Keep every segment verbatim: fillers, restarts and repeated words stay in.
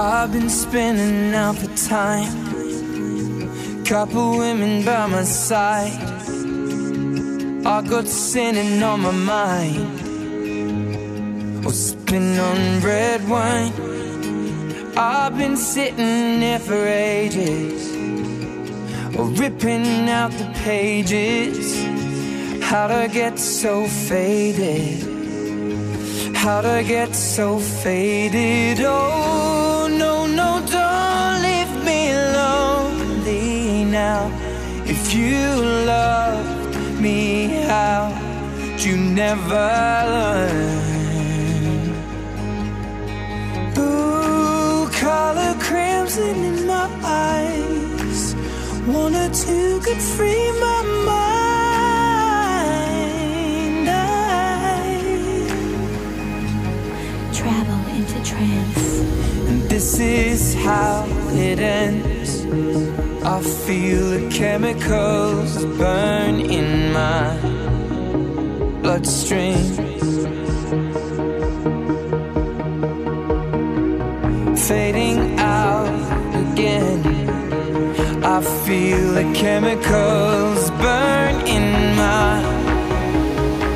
I've been spinning out for time, couple women by my side, I got sinning on my mind, or sipping on red wine. I've been sitting there for ages, or ripping out the pages. How'd I get so faded? How'd I get so faded? Oh, if you loved me, how'd you never learn? Blue collar crimson in my eyes, one or two could free my mind. I travel into trance, and this is how it ends. I feel the chemicals burn in my bloodstream. Fading out again. I feel the chemicals burn in my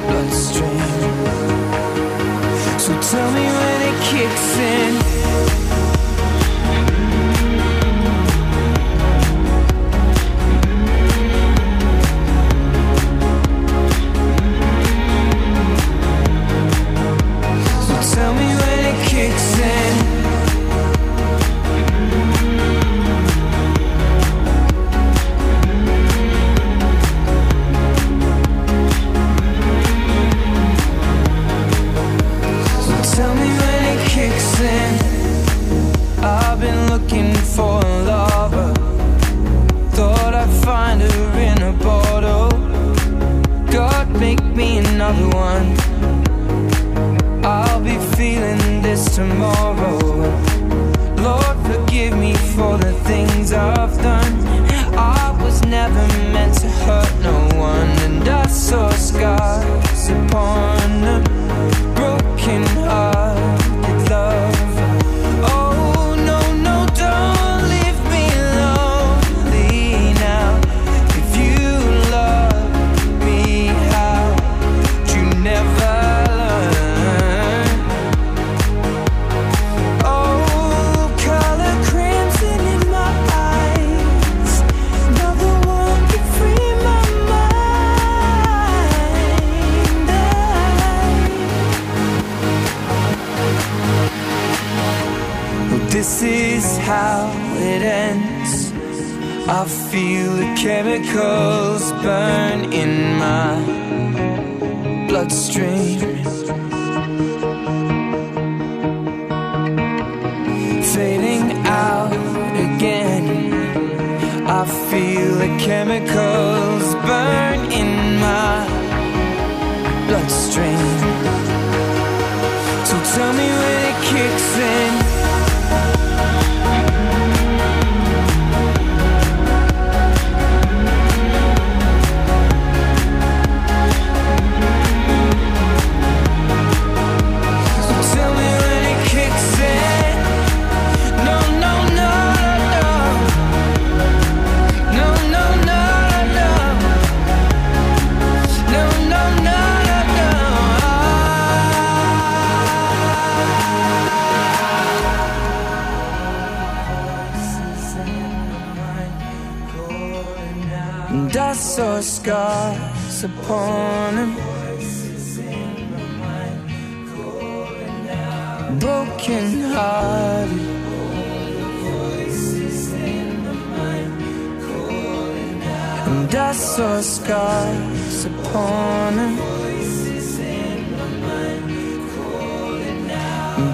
bloodstream. So tell me when it kicks in.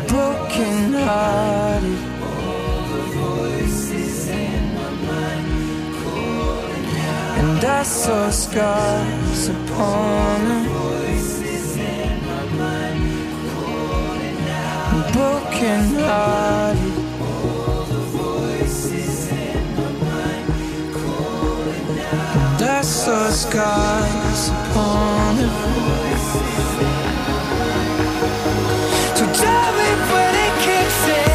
Broken heart. I saw scars upon her, broken hearted. And I saw scars upon her. So tell me when it kicks in.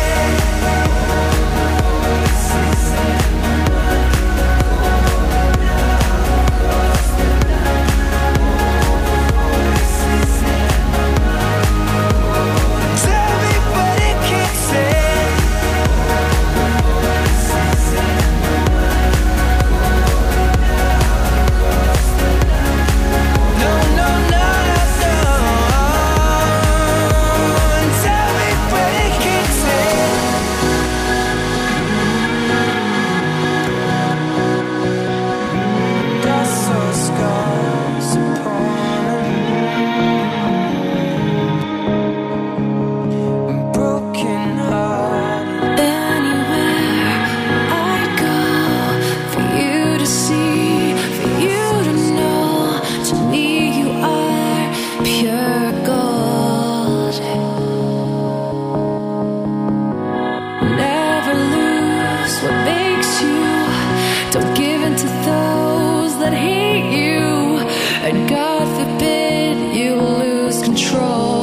Control.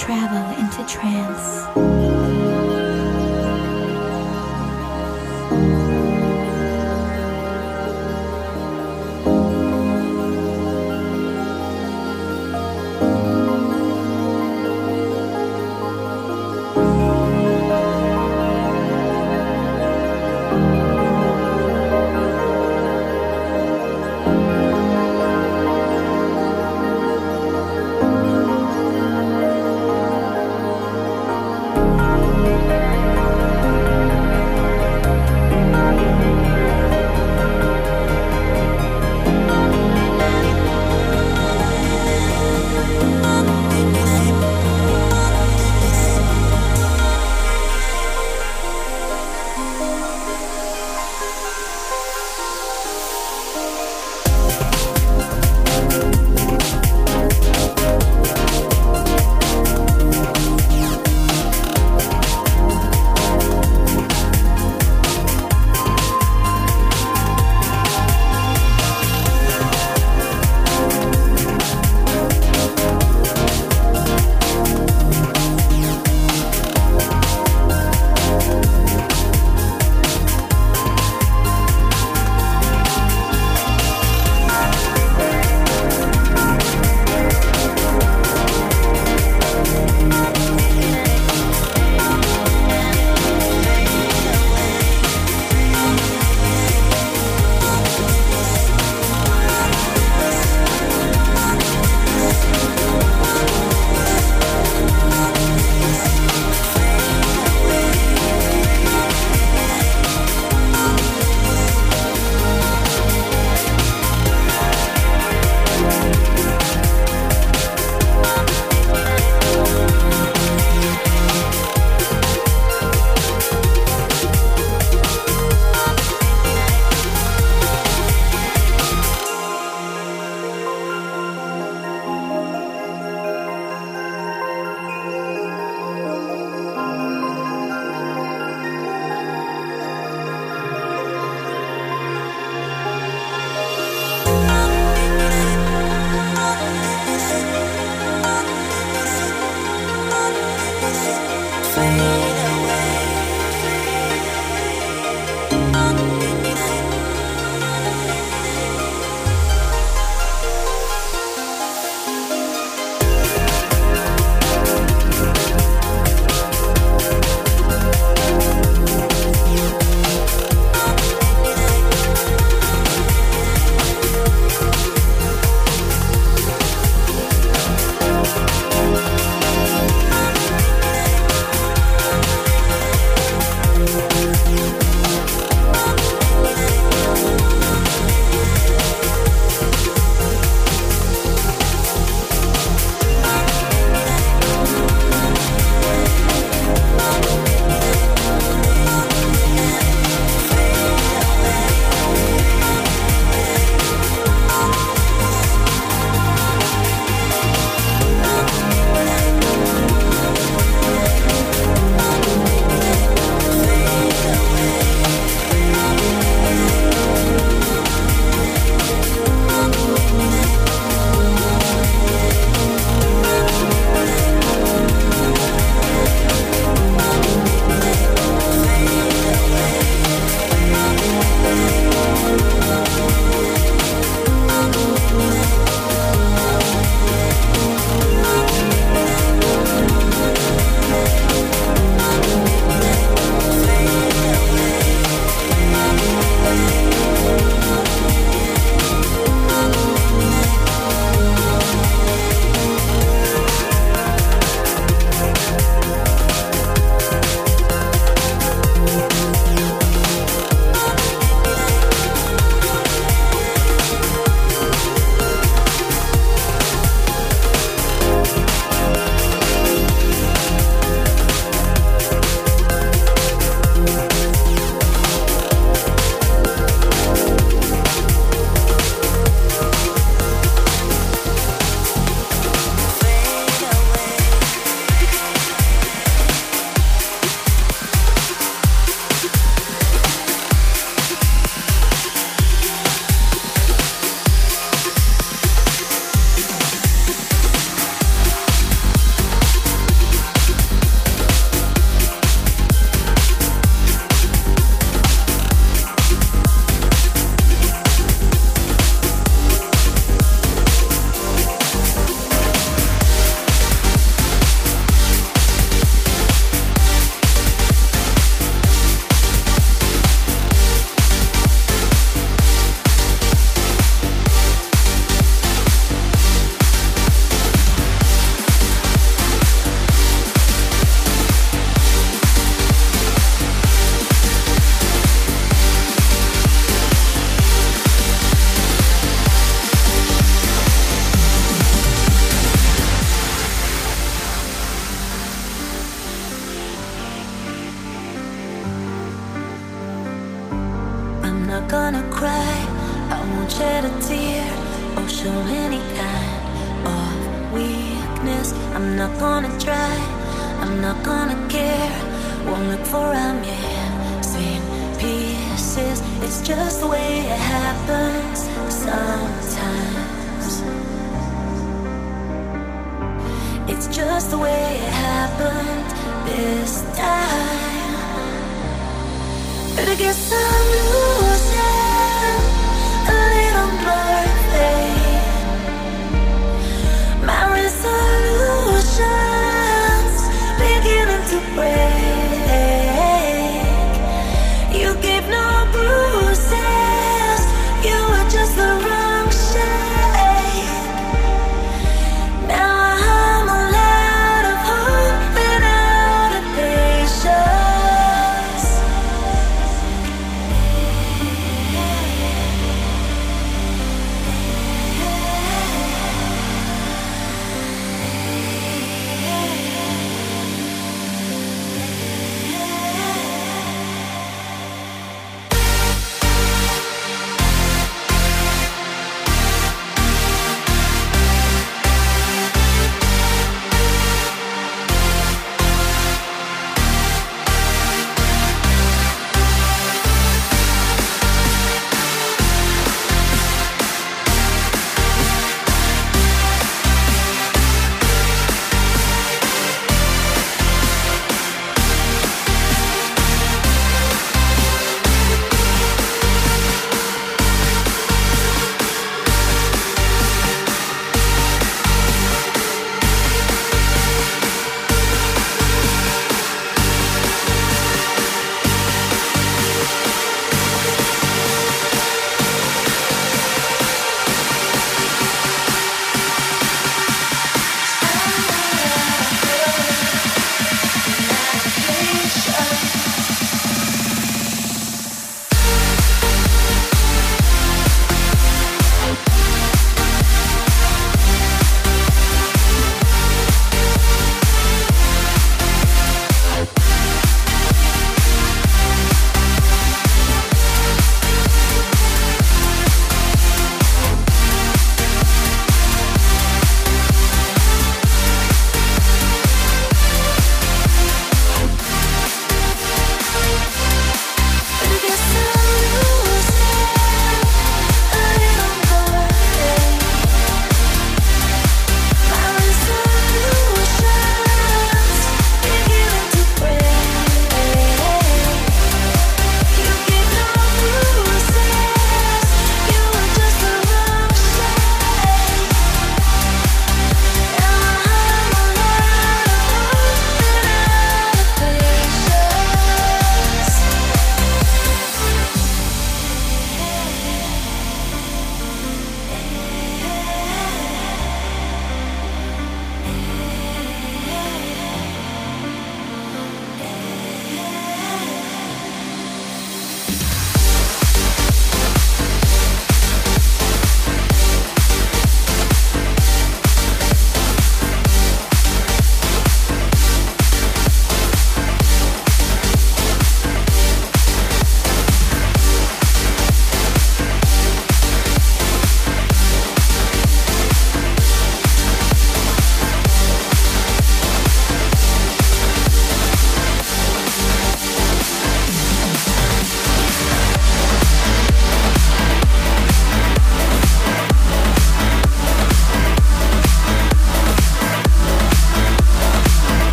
travel into trance. Thank you. any kind of weakness. I'm not gonna try, I'm not gonna care. Won't look for a mere same pieces. It's just the way it happens sometimes. It's just the way it happened this time. But I guess I'm losing a little more faith. My resolution's beginning to break. You gave no bruises, you were just the wrong shape. Now I'm all out of hope and out of patience.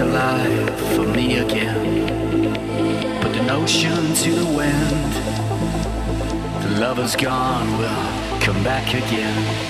is alive for me again. Put the notion to the wind. The love is gone, we'll come back again.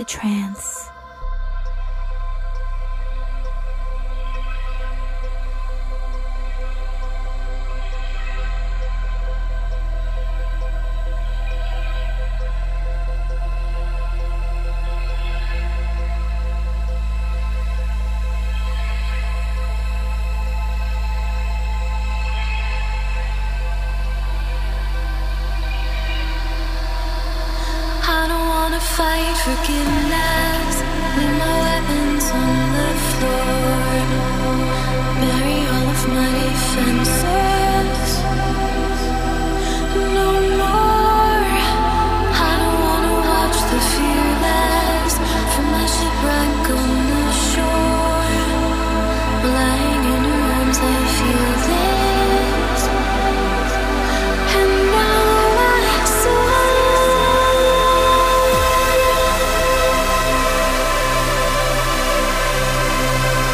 into trance. Fight forgiveness with my weapons on the floor. Bury all of my defenses. No more. I don't wanna watch the fearless from my shipwreck on the shore. Lying in her arms, I feel this. And now.